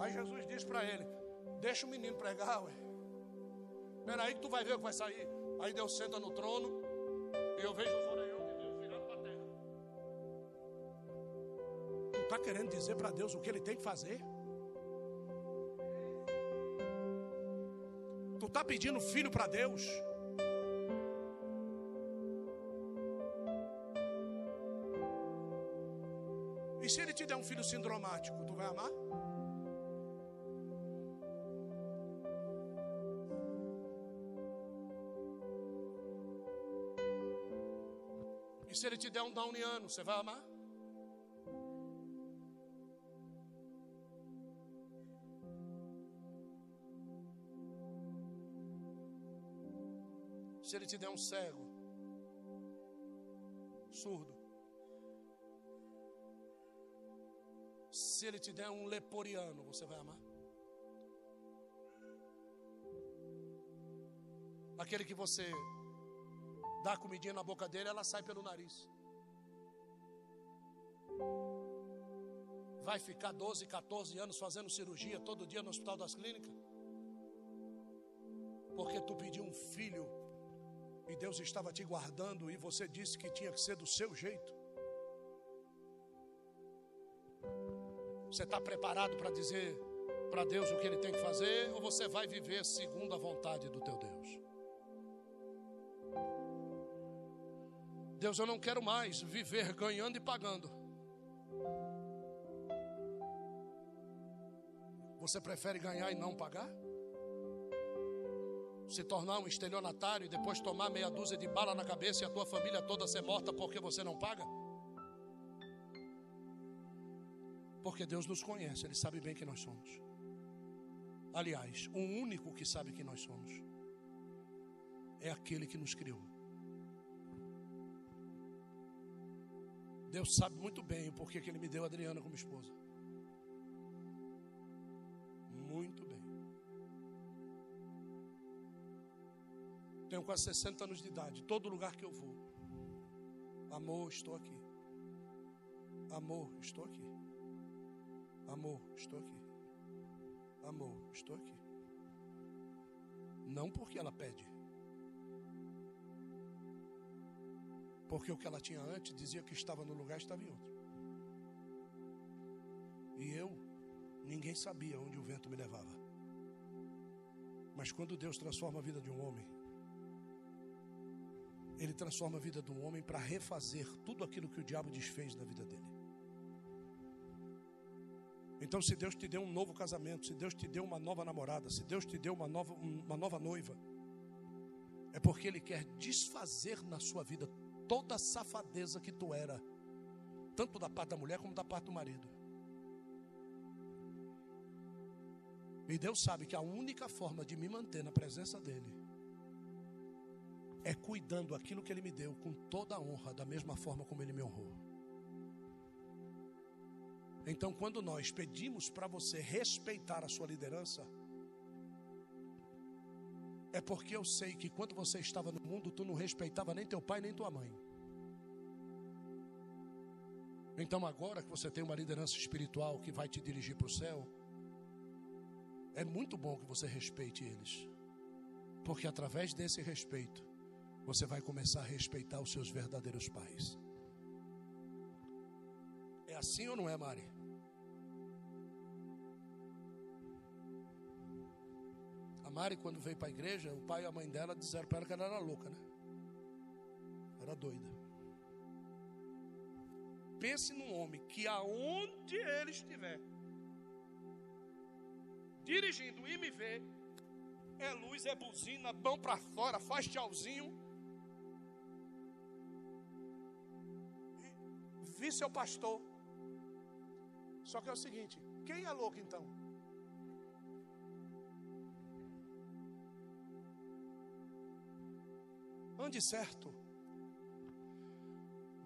Aí Jesus diz para ele, deixa o menino pregar, ué. Espera aí que tu vai ver o que vai sair. Aí Deus senta no trono e eu vejo os orelhões de Deus virando para a terra. Tu está querendo dizer para Deus o que ele tem que fazer? Tu está pedindo filho para Deus? E se ele te der um filho sindromático, tu vai amar? E se ele te der um downiano, você vai amar? Se ele te der um cego, surdo, se ele te der um leporiano, você vai amar? Aquele que você dá a comidinha na boca dele, ela sai pelo nariz. Vai ficar doze, quatorze anos fazendo cirurgia todo dia no hospital das clínicas? Porque tu pediu um filho e Deus estava te guardando e você disse que tinha que ser do seu jeito. Você está preparado para dizer para Deus o que Ele tem que fazer, ou você vai viver segundo a vontade do teu Deus? Deus, eu não quero mais viver ganhando e pagando. Você prefere ganhar e não pagar? Se tornar um estelionatário e depois tomar meia dúzia de bala na cabeça e a tua família toda ser morta porque você não paga? Porque Deus nos conhece, Ele sabe bem que nós somos. Aliás, o único que sabe que nós somos é aquele que nos criou. Deus sabe muito bem o porquê que Ele me deu a Adriana como esposa. Muito bem. Tenho quase sessenta anos de idade. Todo lugar que eu vou, amor, estou aqui. Amor, estou aqui. Amor, estou aqui. Amor, estou aqui. Não porque ela pede, porque o que ela tinha antes dizia que estava no lugar e estava em outro. E eu, ninguém sabia onde o vento me levava. Mas quando Deus transforma a vida de um homem, Ele transforma a vida do homem para refazer tudo aquilo que o diabo desfez da vida dele. Então, se Deus te deu um novo casamento, se Deus te deu uma nova namorada, se Deus te deu uma nova, uma nova noiva, é porque Ele quer desfazer na sua vida toda a safadeza que tu era, tanto da parte da mulher como da parte do marido. E Deus sabe que a única forma de me manter na presença dEle é cuidando aquilo que Ele me deu com toda a honra, da mesma forma como Ele me honrou. Então, quando nós pedimos para você respeitar a sua liderança, é porque eu sei que quando você estava no mundo, tu não respeitava nem teu pai nem tua mãe. Então, agora que você tem uma liderança espiritual que vai te dirigir para o céu, é muito bom que você respeite eles, porque através desse respeito você vai começar a respeitar os seus verdadeiros pais. É assim ou não é, Mari? A Mari, quando veio para a igreja, o pai e a mãe dela disseram para ela que ela era louca, né? Era doida. Pense num homem que aonde ele estiver, dirigindo e me vê, é luz, é buzina, mão para fora, faz tchauzinho. Vi seu pastor. Só que é o seguinte, quem é louco então? Ande certo.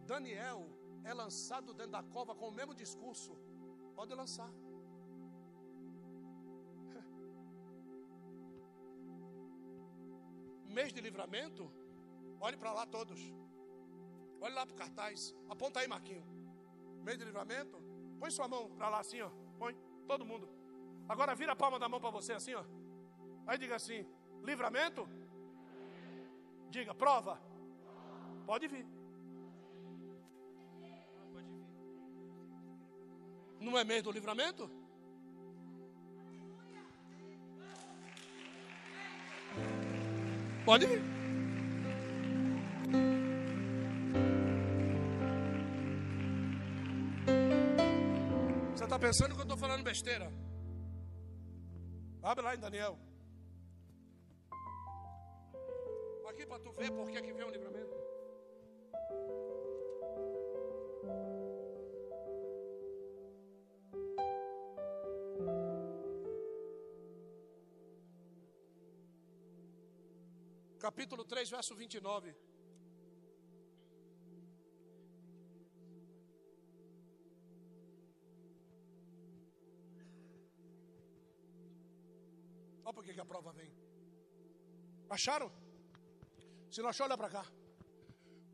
Daniel é lançado dentro da cova com o mesmo discurso. Pode lançar. Mês de livramento, olhe para lá todos. Olha lá para o cartaz. Aponta aí, Marquinho. Meio de livramento. Põe sua mão para lá assim, ó. Põe. Todo mundo. Agora vira a palma da mão para você assim, ó. Aí diga assim: livramento? Diga, prova. Pode vir. Não é mês do livramento? Pode vir. Você está pensando que eu estou falando besteira? Abre lá em Daniel. Aqui para tu ver por que que vem o livramento. Capítulo três, verso vinte e nove. Olha por que a prova vem. Acharam? Se não achou, olha para cá.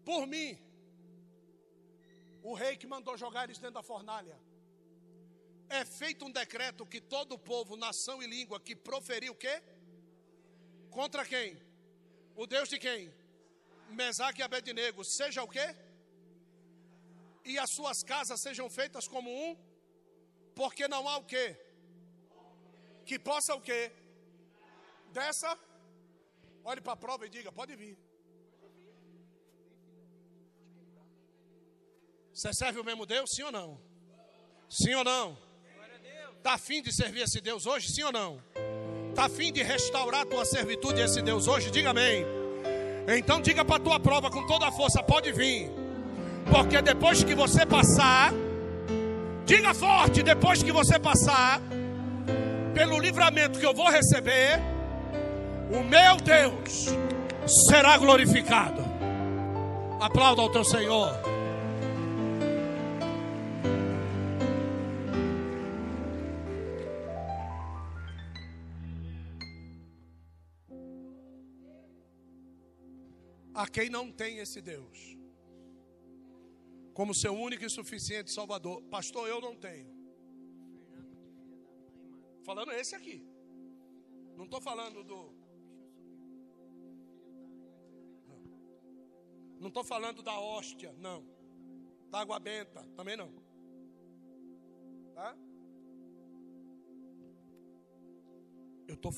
Por mim, o rei que mandou jogar eles dentro da fornalha, é feito um decreto que todo povo, nação e língua que proferiu o quê? Contra quem? O Deus de quem? Mesaque e Abednego. Seja o quê? E as suas casas sejam feitas como um, porque não há o quê? Que possa o quê? Dessa? Olhe para a prova e diga, pode vir. Você serve o mesmo Deus, sim ou não? Sim ou não? Está afim de servir esse Deus hoje, sim ou não? Está a fim de restaurar a tua servitude a esse Deus hoje? Diga amém. Então diga para a tua prova com toda a força, pode vir. Porque depois que você passar, diga forte, depois que você passar pelo livramento que eu vou receber, o meu Deus será glorificado. Aplauda ao teu Senhor. A quem não tem esse Deus como seu único e suficiente Salvador. Pastor, eu não tenho. Falando esse aqui. Não estou falando do... Não estou falando da hóstia, não. Da água benta, também não. Tá? Eu estou falando